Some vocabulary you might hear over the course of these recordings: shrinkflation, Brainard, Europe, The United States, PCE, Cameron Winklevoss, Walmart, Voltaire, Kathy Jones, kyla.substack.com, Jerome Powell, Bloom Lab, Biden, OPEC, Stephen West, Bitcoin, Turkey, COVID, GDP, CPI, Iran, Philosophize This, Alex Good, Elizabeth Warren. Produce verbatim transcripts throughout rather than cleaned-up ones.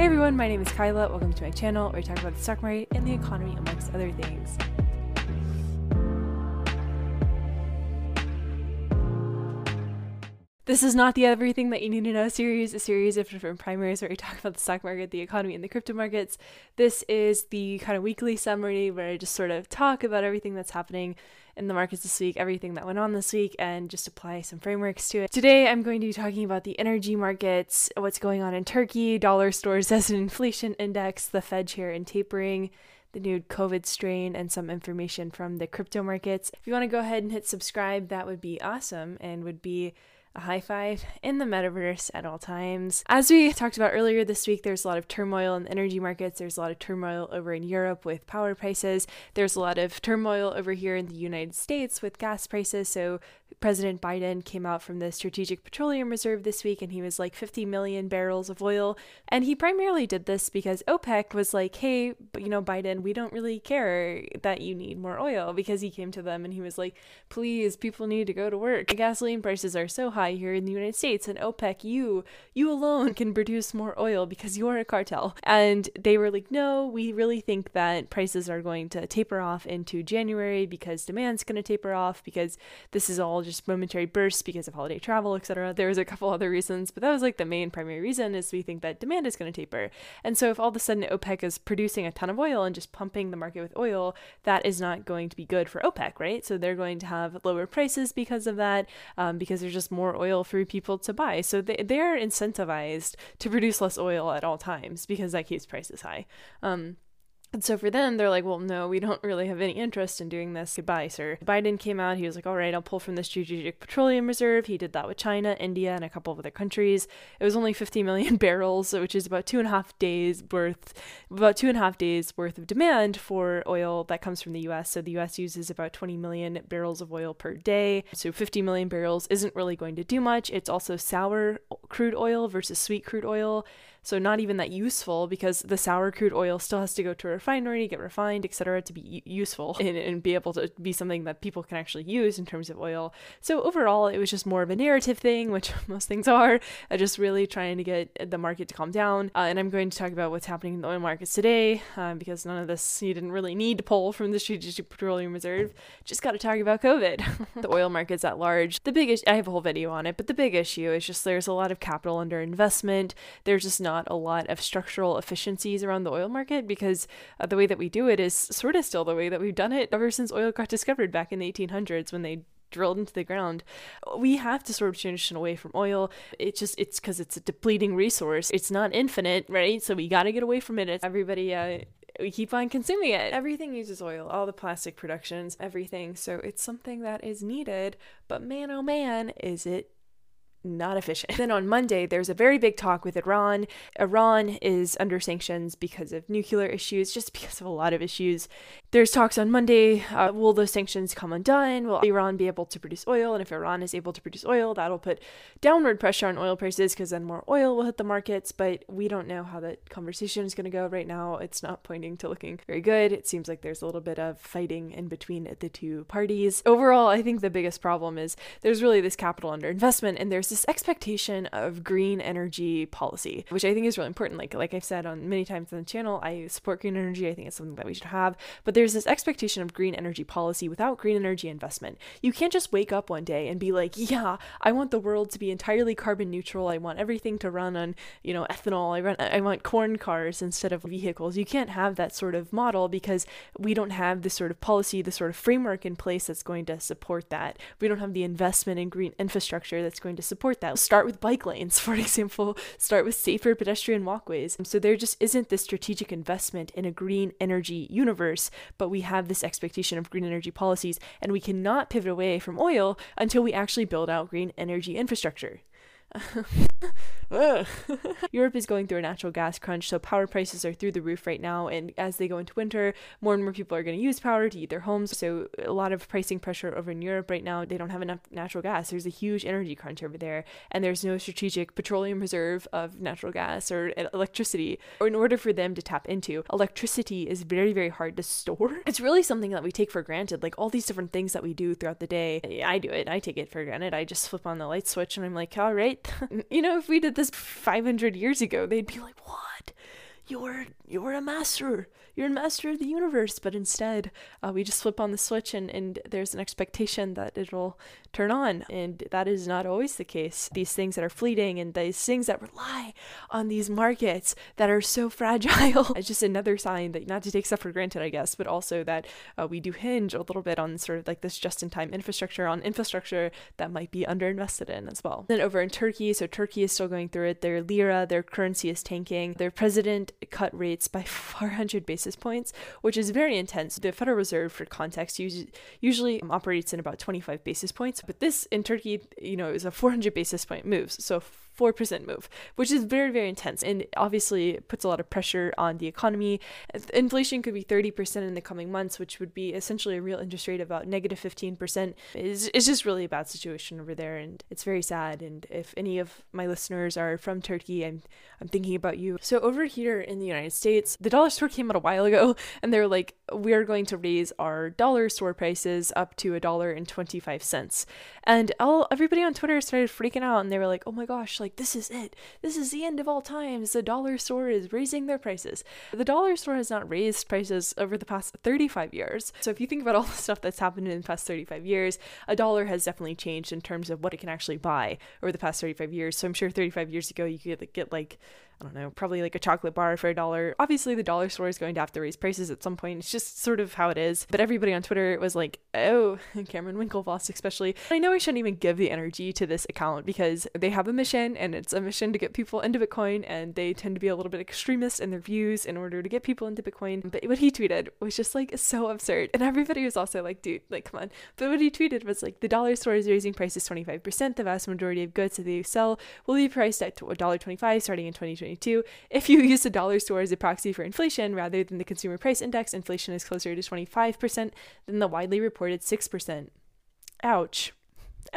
Hey everyone, my name is Kyla. Welcome to my channel where we talk about the stock market and the economy amongst other things. This is not the Everything That You Need to Know series, a series of different primaries where we talk about the stock market, the economy, and the crypto markets. This is the kind of weekly summary where I just sort of talk about everything that's happening in the markets this week, everything that went on this week, and just apply some frameworks to it. Today, I'm going to be talking about the energy markets, what's going on in Turkey, dollar stores as an inflation index, the Fed chair and tapering, the new COVID strain, and some information from the crypto markets. If you want to go ahead and hit subscribe, that would be awesome and would be a high five in the metaverse at all times. As we talked about earlier this week, there's a lot of turmoil in the energy markets. There's a lot of turmoil over in Europe with power prices. There's a lot of turmoil over here in the United States with gas prices. So President Biden came out from the Strategic Petroleum Reserve this week and he was like fifty million barrels of oil. And he primarily did this because OPEC was like, hey, you know, Biden, we don't really care that you need more oil, because he came to them and he was like, please, people need to go to work. The gasoline prices are so high here in the United States, and OPEC, you you alone can produce more oil because you are a cartel. And they were like, no, we really think that prices are going to taper off into January because demand's going to taper off, because this is all just momentary bursts because of holiday travel, et cetera. There was a couple other reasons, but that was like the main primary reason, is we think that demand is going to taper. And so if all of a sudden OPEC is producing a ton of oil and just pumping the market with oil, that is not going to be good for OPEC, right? So they're going to have lower prices because of that, um, because there's just more oil for people to buy. So they, they're incentivized to produce less oil at all times because that keeps prices high. Um, And so for them, they're like, well, no, we don't really have any interest in doing this. Goodbye, sir. Biden came out. He was like, all right, I'll pull from the Strategic Petroleum Reserve. He did that with China, India, and a couple of other countries. It was only fifty million barrels, which is about two and a half days worth, about two and a half days worth of demand for oil that comes from the U S. So the U S uses about twenty million barrels of oil per day. So fifty million barrels isn't really going to do much. It's also sour crude oil versus sweet crude oil. So not even that useful, because the sour crude oil still has to go to a refinery, get refined, et cetera, to be useful and, and be able to be something that people can actually use in terms of oil. So overall, it was just more of a narrative thing, which most things are, uh, just really trying to get the market to calm down. Uh, and I'm going to talk about what's happening in the oil markets today, um, because none of this, you didn't really need to pull from the Strategic Petroleum Reserve. Just got to talk about COVID. The oil markets at large. The big issue, I have a whole video on it, but the big issue is just there's a lot of capital underinvestment. There's just not Not a lot of structural efficiencies around the oil market, because uh, the way that we do it is sort of still the way that we've done it ever since oil got discovered back in the eighteen hundreds when they drilled into the ground. We have to sort of transition away from oil. It's just, it's because it's a depleting resource. It's not infinite, right? So we got to get away from it. It's everybody, uh, we keep on consuming it. Everything uses oil, all the plastic productions, everything. So it's something that is needed, but man, oh man, is it not efficient. Then on Monday, there's a very big talk with Iran. Iran is under sanctions because of nuclear issues, just because of a lot of issues. There's talks on Monday, uh, will those sanctions come undone? Will Iran be able to produce oil? And if Iran is able to produce oil, that'll put downward pressure on oil prices because then more oil will hit the markets. But we don't know how that conversation is going to go right now. It's not pointing to looking very good. It seems like there's a little bit of fighting in between the two parties. Overall, I think the biggest problem is there's really this capital underinvestment, and there's this expectation of green energy policy, which I think is really important. Like, like I've said on many times on the channel, I support green energy. I think it's something that we should have, but there's this expectation of green energy policy without green energy investment. You can't just wake up one day and be like, yeah, I want the world to be entirely carbon neutral. I want everything to run on, you know, ethanol. I run, I want corn cars instead of vehicles. You can't have that sort of model because we don't have this sort of policy, this sort of framework in place that's going to support that. We don't have the investment in green infrastructure that's going to support that. Start with bike lanes, for example, start with safer pedestrian walkways. So there just isn't this strategic investment in a green energy universe, but we have this expectation of green energy policies, and we cannot pivot away from oil until we actually build out green energy infrastructure. Europe is going through a natural gas crunch, so power prices are through the roof right now, and as they go into winter, more and more people are going to use power to heat their homes, so a lot of pricing pressure over in Europe right now. They don't have enough natural gas. There's a huge energy crunch over there, and there's no strategic petroleum reserve of natural gas or electricity, or in order for them to tap into. Electricity is very, very hard to store. It's really something that we take for granted, like all these different things that we do throughout the day. I do it. I take it for granted. I just flip on the light switch, and I'm like, all right, you know, if we did this five hundred years ago, they'd be like, what? you're you're a master, you're a master of the universe. But instead, uh, we just flip on the switch and, and there's an expectation that it'll turn on. And that is not always the case. These things that are fleeting and these things that rely on these markets that are so fragile. It's just another sign that not to take stuff for granted, I guess, but also that uh, we do hinge a little bit on sort of like this just-in-time infrastructure, on infrastructure that might be underinvested in as well. Then over in Turkey, so Turkey is still going through it. Their lira, their currency is tanking. Their president cut rates by four hundred basis points, which is very intense. The Federal Reserve, for context, usually operates in about twenty-five basis points, but this in Turkey, you know, is a four hundred basis point move. So four percent move, which is very, very intense. And obviously puts a lot of pressure on the economy. Inflation could be thirty percent in the coming months, which would be essentially a real interest rate of about negative fifteen percent. It's, it's just really a bad situation over there. And it's very sad. And if any of my listeners are from Turkey, I'm, I'm thinking about you. So over here in the United States, the dollar store came out a while ago and they're like, we're going to raise our dollar store prices up to a dollar and twenty-five cents. And all, everybody on Twitter started freaking out and they were like, oh my gosh, like, this is it. This is the end of all times. The dollar store is raising their prices. The dollar store has not raised prices over the past thirty-five years. So if you think about all the stuff that's happened in the past thirty-five years, a dollar has definitely changed in terms of what it can actually buy over the past thirty-five years. So I'm sure thirty-five years ago, you could get like, I don't know, probably like a chocolate bar for a dollar. Obviously, the dollar store is going to have to raise prices at some point. It's just sort of how it is. But everybody on Twitter was like, oh, Cameron Winklevoss especially. I know I shouldn't even give the energy to this account because they have a mission and it's a mission to get people into Bitcoin, and they tend to be a little bit extremist in their views in order to get people into Bitcoin. But what he tweeted was just like so absurd. And everybody was also like, dude, like, come on. But what he tweeted was like, the dollar store is raising prices twenty-five percent. The vast majority of goods that they sell will be priced at one dollar twenty-five starting in twenty twenty-two. If you use the dollar store as a proxy for inflation rather than the consumer price index, inflation is closer to twenty-five percent than the widely reported six percent. Ouch.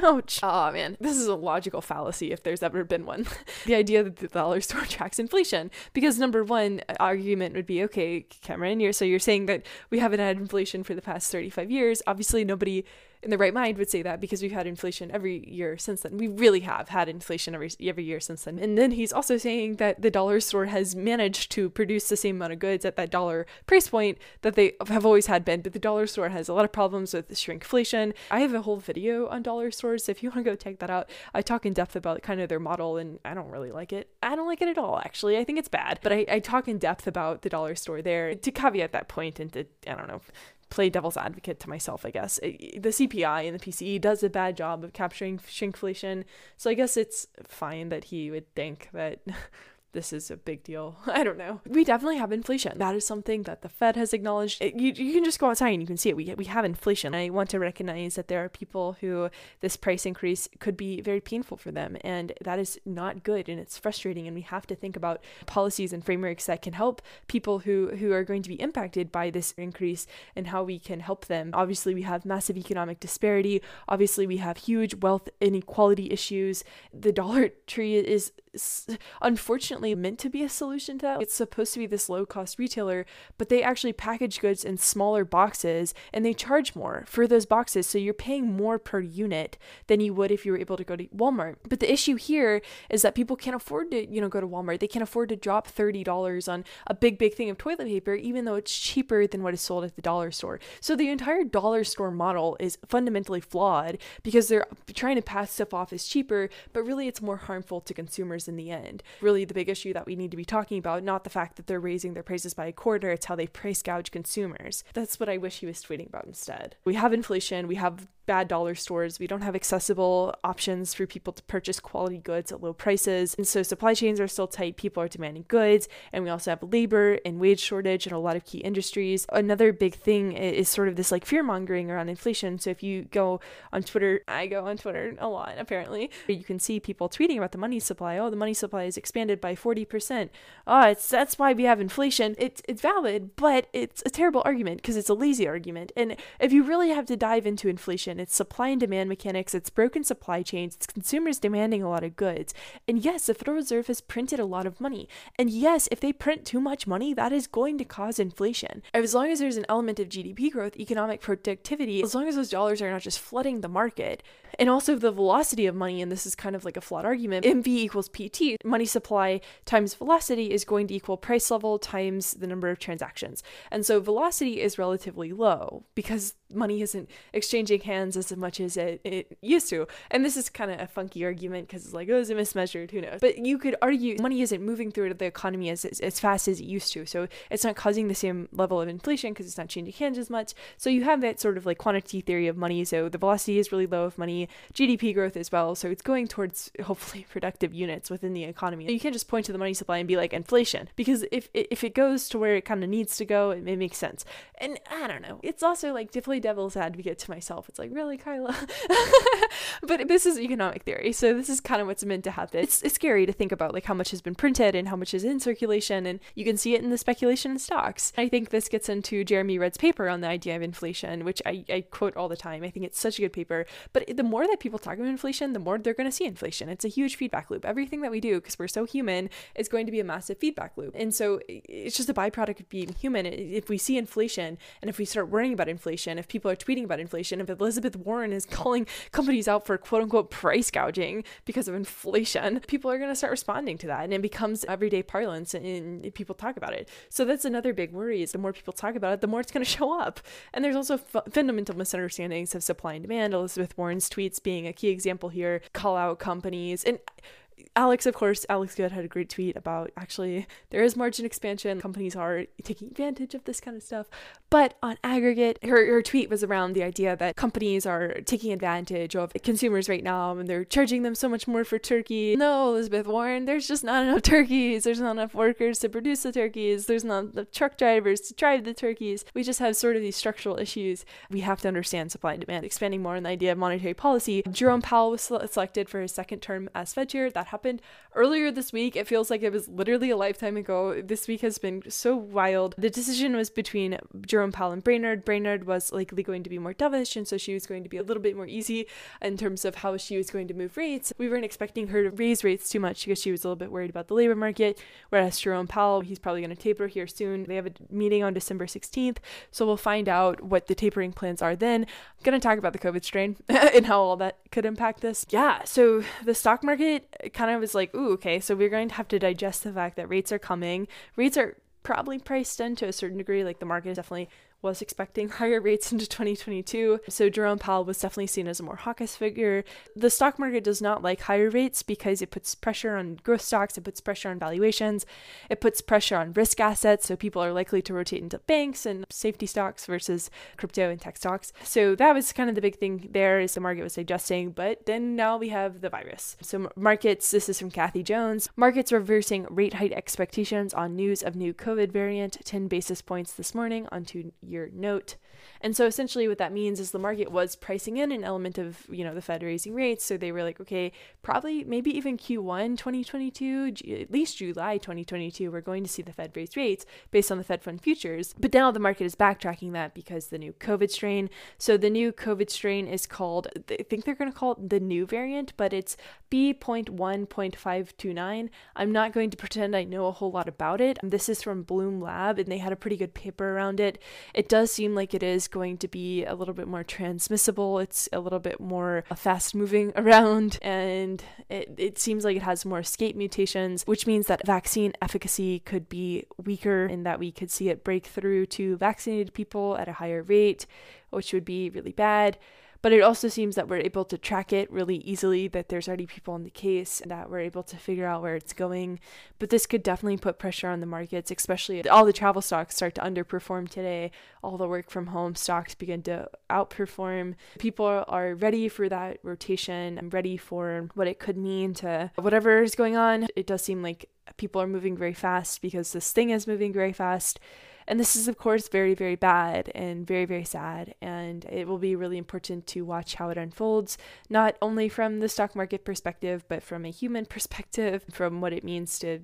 Ouch. Oh man, this is a logical fallacy if there's ever been one. The idea that the dollar store tracks inflation, because number one argument would be, okay, Cameron, you're, so you're saying that we haven't had inflation for the past thirty-five years. Obviously nobody in the right mind would say that because we've had inflation every year since then. We really have had inflation every, every year since then. And then he's also saying that the dollar store has managed to produce the same amount of goods at that dollar price point that they have always had been. But the dollar store has a lot of problems with shrinkflation. I have a whole video on dollar stores. So if you want to go check that out, I talk in depth about kind of their model, and I don't really like it. I don't like it at all, actually. I think it's bad. But I, I talk in depth about the dollar store there to caveat that point and to, I don't know, play devil's advocate to myself, I guess. The C P I and the P C E does a bad job of capturing shrinkflation, so I guess it's fine that he would think that this is a big deal. I don't know. We definitely have inflation. That is something that the Fed has acknowledged. It, you, you can just go outside and you can see it. We, we have inflation. I want to recognize that there are people who this price increase could be very painful for them. And that is not good. And it's frustrating. And we have to think about policies and frameworks that can help people who, who are going to be impacted by this increase and how we can help them. Obviously, we have massive economic disparity. Obviously, we have huge wealth inequality issues. The dollar tree is unfortunately meant to be a solution to that. It's supposed to be this low-cost retailer, but they actually package goods in smaller boxes and they charge more for those boxes. So you're paying more per unit than you would if you were able to go to Walmart. But the issue here is that people can't afford to, you know, go to Walmart. They can't afford to drop thirty dollars on a big, big thing of toilet paper, even though it's cheaper than what is sold at the dollar store. So the entire dollar store model is fundamentally flawed because they're trying to pass stuff off as cheaper, but really it's more harmful to consumers in the end. Really the big issue that we need to be talking about, not the fact that they're raising their prices by a quarter, it's how they price gouge consumers. That's what I wish he was tweeting about instead. We have inflation, we have bad dollar stores, we don't have accessible options for people to purchase quality goods at low prices, and so supply chains are still tight, people are demanding goods, and we also have labor and wage shortage in a lot of key industries. Another big thing is sort of this like fear-mongering around inflation. So if you go on Twitter, I go on Twitter a lot apparently, you can see people tweeting about the money supply. Oh, the money supply is expanded by forty percent. Oh, it's that's why we have inflation. It's it's valid, but it's a terrible argument because it's a lazy argument. And if you really have to dive into inflation it's supply and demand mechanics, it's broken supply chains, it's consumers demanding a lot of goods. And yes, the Federal Reserve has printed a lot of money. And yes, if they print too much money, that is going to cause inflation. As long as there's an element of G D P growth, economic productivity, as long as those dollars are not just flooding the market, and also the velocity of money, and this is kind of like a flawed argument, M V equals P T, money supply times velocity is going to equal price level times the number of transactions. And so velocity is relatively low because money isn't exchanging hands as much as it, it used to. And this is kind of a funky argument because it's like, oh, is it mismeasured? Who knows? But you could argue money isn't moving through the economy as, as, as fast as it used to. So it's not causing the same level of inflation because it's not changing hands as much. So you have that sort of like quantity theory of money. So the velocity is really low of money, G D P growth as well. So it's going towards hopefully productive units within the economy. You can't just point to the money supply and be like inflation, because if, if it goes to where it kind of needs to go, it, it makes sense. And I don't know. It's also like definitely devil's advocate to myself. It's like, really, Kyla? But this is economic theory, so this is kind of what's meant to happen. It's, it's scary to think about like how much has been printed and how much is in circulation, and you can see it in the speculation in stocks. I think this gets into Jeremy Red's paper on the idea of inflation, which I, I quote all the time. I think it's such a good paper, but the more that people talk about inflation, the more they're going to see inflation. It's a huge feedback loop. Everything that we do, because we're so human, is going to be a massive feedback loop. And so it's just a byproduct of being human. If we see inflation, and if we start worrying about inflation, if people are tweeting about inflation, if Elizabeth Warren is calling companies out for quote unquote price gouging because of inflation, people are going to start responding to that, and it becomes everyday parlance and people talk about it. So that's another big worry, is the more people talk about it, the more it's going to show up. And there's also f- fundamental misunderstandings of supply and demand. Elizabeth Warren's tweets being a key example here, call out companies. And Alex, of course, Alex Good had a great tweet about, actually, there is margin expansion. Companies are taking advantage of this kind of stuff. But on aggregate, her, her tweet was around the idea that companies are taking advantage of consumers right now, and they're charging them so much more for turkey. No, Elizabeth Warren, there's just not enough turkeys. There's not enough workers to produce the turkeys. There's not enough truck drivers to drive the turkeys. We just have sort of these structural issues. We have to understand supply and demand. Expanding more on the idea of monetary policy, Jerome Powell was selected for his second term as Fed chair. That happened earlier this week. It feels like it was literally a lifetime ago. This week has been so wild. The decision was between Jerome Powell and Brainard. Brainard was likely going to be more dovish, and so she was going to be a little bit more easy in terms of how she was going to move rates. We weren't expecting her to raise rates too much because she was a little bit worried about the labor market, whereas Jerome Powell, he's probably going to taper here soon. They have a meeting on December sixteenth, so we'll find out what the tapering plans are then. I'm going to talk about the COVID strain and how all that could impact this. Yeah, so the stock market kind of was like, ooh, okay, so we're going to have to digest the fact that rates are coming. Rates are probably priced in to a certain degree. Like the market is definitely was expecting higher rates into twenty twenty-two. So Jerome Powell was definitely seen as a more hawkish figure. The stock market does not like higher rates because it puts pressure on growth stocks, it puts pressure on valuations, it puts pressure on risk assets. So people are likely to rotate into banks and safety stocks versus crypto and tech stocks. So that was kind of the big thing there, is the market was adjusting, but then now we have the virus. So markets, this is from Kathy Jones, markets reversing rate hike expectations on news of new COVID variant, ten basis points this morning on two your note. And so essentially what that means is the market was pricing in an element of, you know, the Fed raising rates. So they were like, okay, probably maybe even Q one twenty twenty-two, at least July twenty twenty-two, we're going to see the Fed raise rates based on the Fed fund futures. But now the market is backtracking that because the new COVID strain. So the new COVID strain is called, I think they're going to call it the new variant, but it's B one point five two nine. I'm not going to pretend I know a whole lot about it. This is from Bloom Lab, and they had a pretty good paper around it. It It does seem like it is going to be a little bit more transmissible. It's a little bit more fast moving around, and it, it seems like it has more escape mutations, which means that vaccine efficacy could be weaker and that we could see it break through to vaccinated people at a higher rate, which would be really bad. But it also seems that we're able to track it really easily, that there's already people in the case, and that we're able to figure out where it's going. But this could definitely put pressure on the markets, especially if all the travel stocks start to underperform today. All the work from home stocks begin to outperform. People are ready for that rotation. I'm ready for what it could mean to whatever is going on. It does seem like people are moving very fast because this thing is moving very fast. And this is, of course, very, very bad and very, very sad. And it will be really important to watch how it unfolds, not only from the stock market perspective, but from a human perspective, from what it means to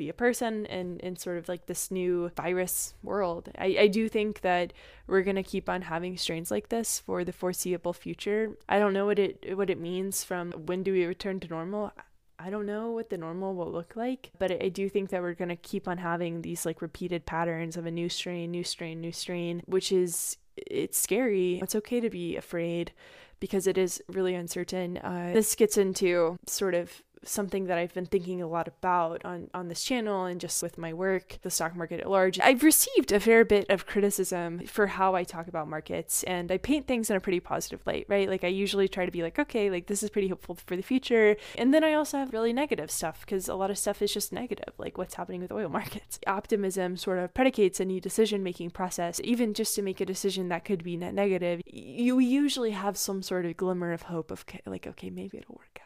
be a person in, in sort of like this new virus world. I, I do think that we're going to keep on having strains like this for the foreseeable future. I don't know what it what it means from when do we return to normal. I don't know what the normal will look like, but I do think that we're going to keep on having these like repeated patterns of a new strain, new strain, new strain, which is, it's scary. It's okay to be afraid because it is really uncertain. Uh, this gets into sort of something that I've been thinking a lot about on, on this channel and just with my work, the stock market at large. I've received a fair bit of criticism for how I talk about markets, and I paint things in a pretty positive light, right? Like I usually try to be like, okay, like this is pretty hopeful for the future. And then I also have really negative stuff because a lot of stuff is just negative, like what's happening with oil markets. Optimism sort of predicates a new decision-making process, even just to make a decision that could be net negative. You usually have some sort of glimmer of hope of like, okay, maybe it'll work out.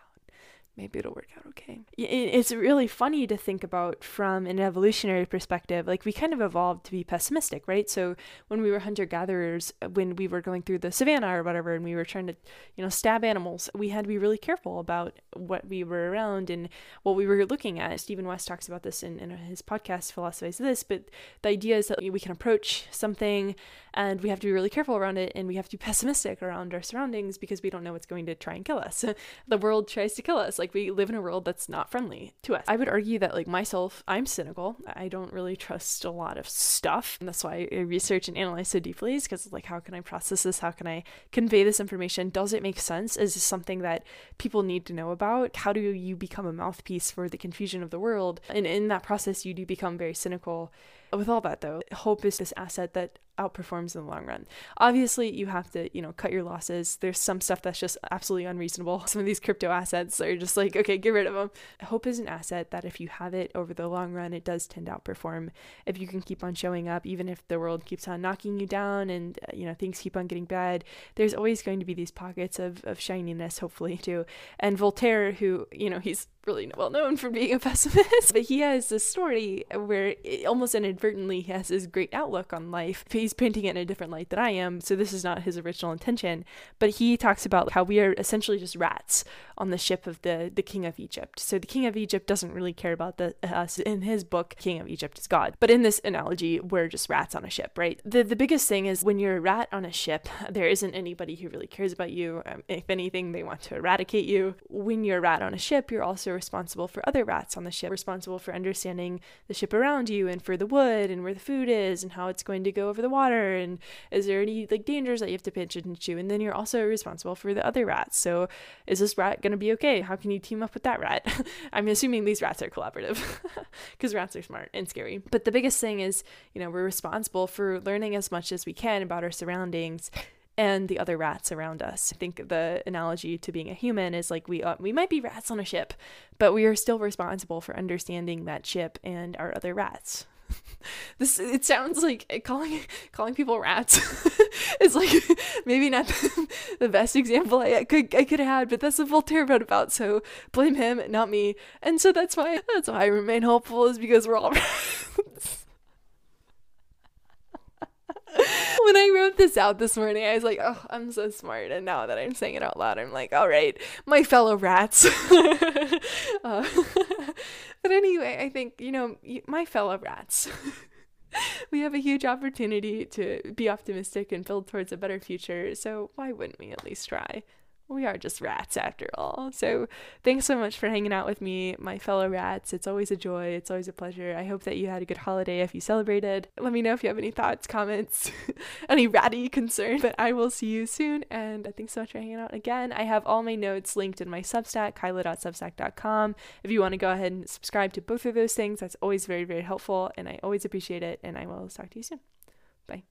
Maybe it'll work out okay. It's really funny to think about from an evolutionary perspective. Like we kind of evolved to be pessimistic, right? So when we were hunter-gatherers, when we were going through the savannah or whatever, and we were trying to, you know, stab animals, we had to be really careful about what we were around and what we were looking at. Stephen West talks about this in, in his podcast, Philosophize This, but the idea is that we can approach something and we have to be really careful around it, and we have to be pessimistic around our surroundings because we don't know what's going to try and kill us. The world tries to kill us. Like we live in a world that's not friendly to us. I would argue that like myself, I'm cynical. I don't really trust a lot of stuff. And that's why I research and analyze so deeply, is because like, how can I process this? How can I convey this information? Does it make sense? Is this something that people need to know about? How do you become a mouthpiece for the confusion of the world? And in that process, you do become very cynical. With all that though, hope is this asset that outperforms in the long run. Obviously, you have to, you know, cut your losses. There's some stuff that's just absolutely unreasonable. Some of these crypto assets are just like, okay, get rid of them. Hope is an asset that if you have it over the long run, it does tend to outperform. If you can keep on showing up, even if the world keeps on knocking you down and, you know, things keep on getting bad, there's always going to be these pockets of, of shininess, hopefully, too. And Voltaire, who, you know, he's really well known for being a pessimist, but he has this story where it, almost inadvertently, he has this great outlook on life. He's painting it in a different light than I am, so this is not his original intention, but he talks about how we are essentially just rats on the ship of the the king of Egypt. So the king of Egypt doesn't really care about the, us. In his book, king of Egypt is God, but in this analogy, we're just rats on a ship, right? The the biggest thing is when you're a rat on a ship, there isn't anybody who really cares about you. Um, if anything, they want to eradicate you. When you're a rat on a ship, you're also responsible for other rats on the ship, responsible for understanding the ship around you and for the wood and where the food is and how it's going to go over the water and is there any like dangers that you have to pay attention to. And then you're also responsible for the other rats. So is this rat going to be okay? How can you team up with that rat? I'm assuming these rats are collaborative because rats are smart and scary. But the biggest thing is, you know, we're responsible for learning as much as we can about our surroundings and the other rats around us. I think the analogy to being a human is like we uh, we might be rats on a ship, but we are still responsible for understanding that ship and our other rats. This it sounds like calling calling people rats is like maybe not the, the best example I could I could have had, but that's what Voltaire wrote about. So blame him, not me. And so that's why that's why I remain hopeful, is because we're all rats. When I wrote this out this morning, I was like, oh, I'm so smart. And now that I'm saying it out loud, I'm like, all right, my fellow rats. uh, but anyway, I think, you know, my fellow rats, we have a huge opportunity to be optimistic and build towards a better future. So why wouldn't we at least try? We are just rats after all. So thanks so much for hanging out with me, my fellow rats. It's always a joy. It's always a pleasure. I hope that you had a good holiday if you celebrated. Let me know if you have any thoughts, comments, any ratty concern. But I will see you soon. And thanks so much for hanging out again. I have all my notes linked in my Substack, kyla dot substack dot com. If you want to go ahead and subscribe to both of those things, that's always very, very helpful. And I always appreciate it. And I will talk to you soon. Bye.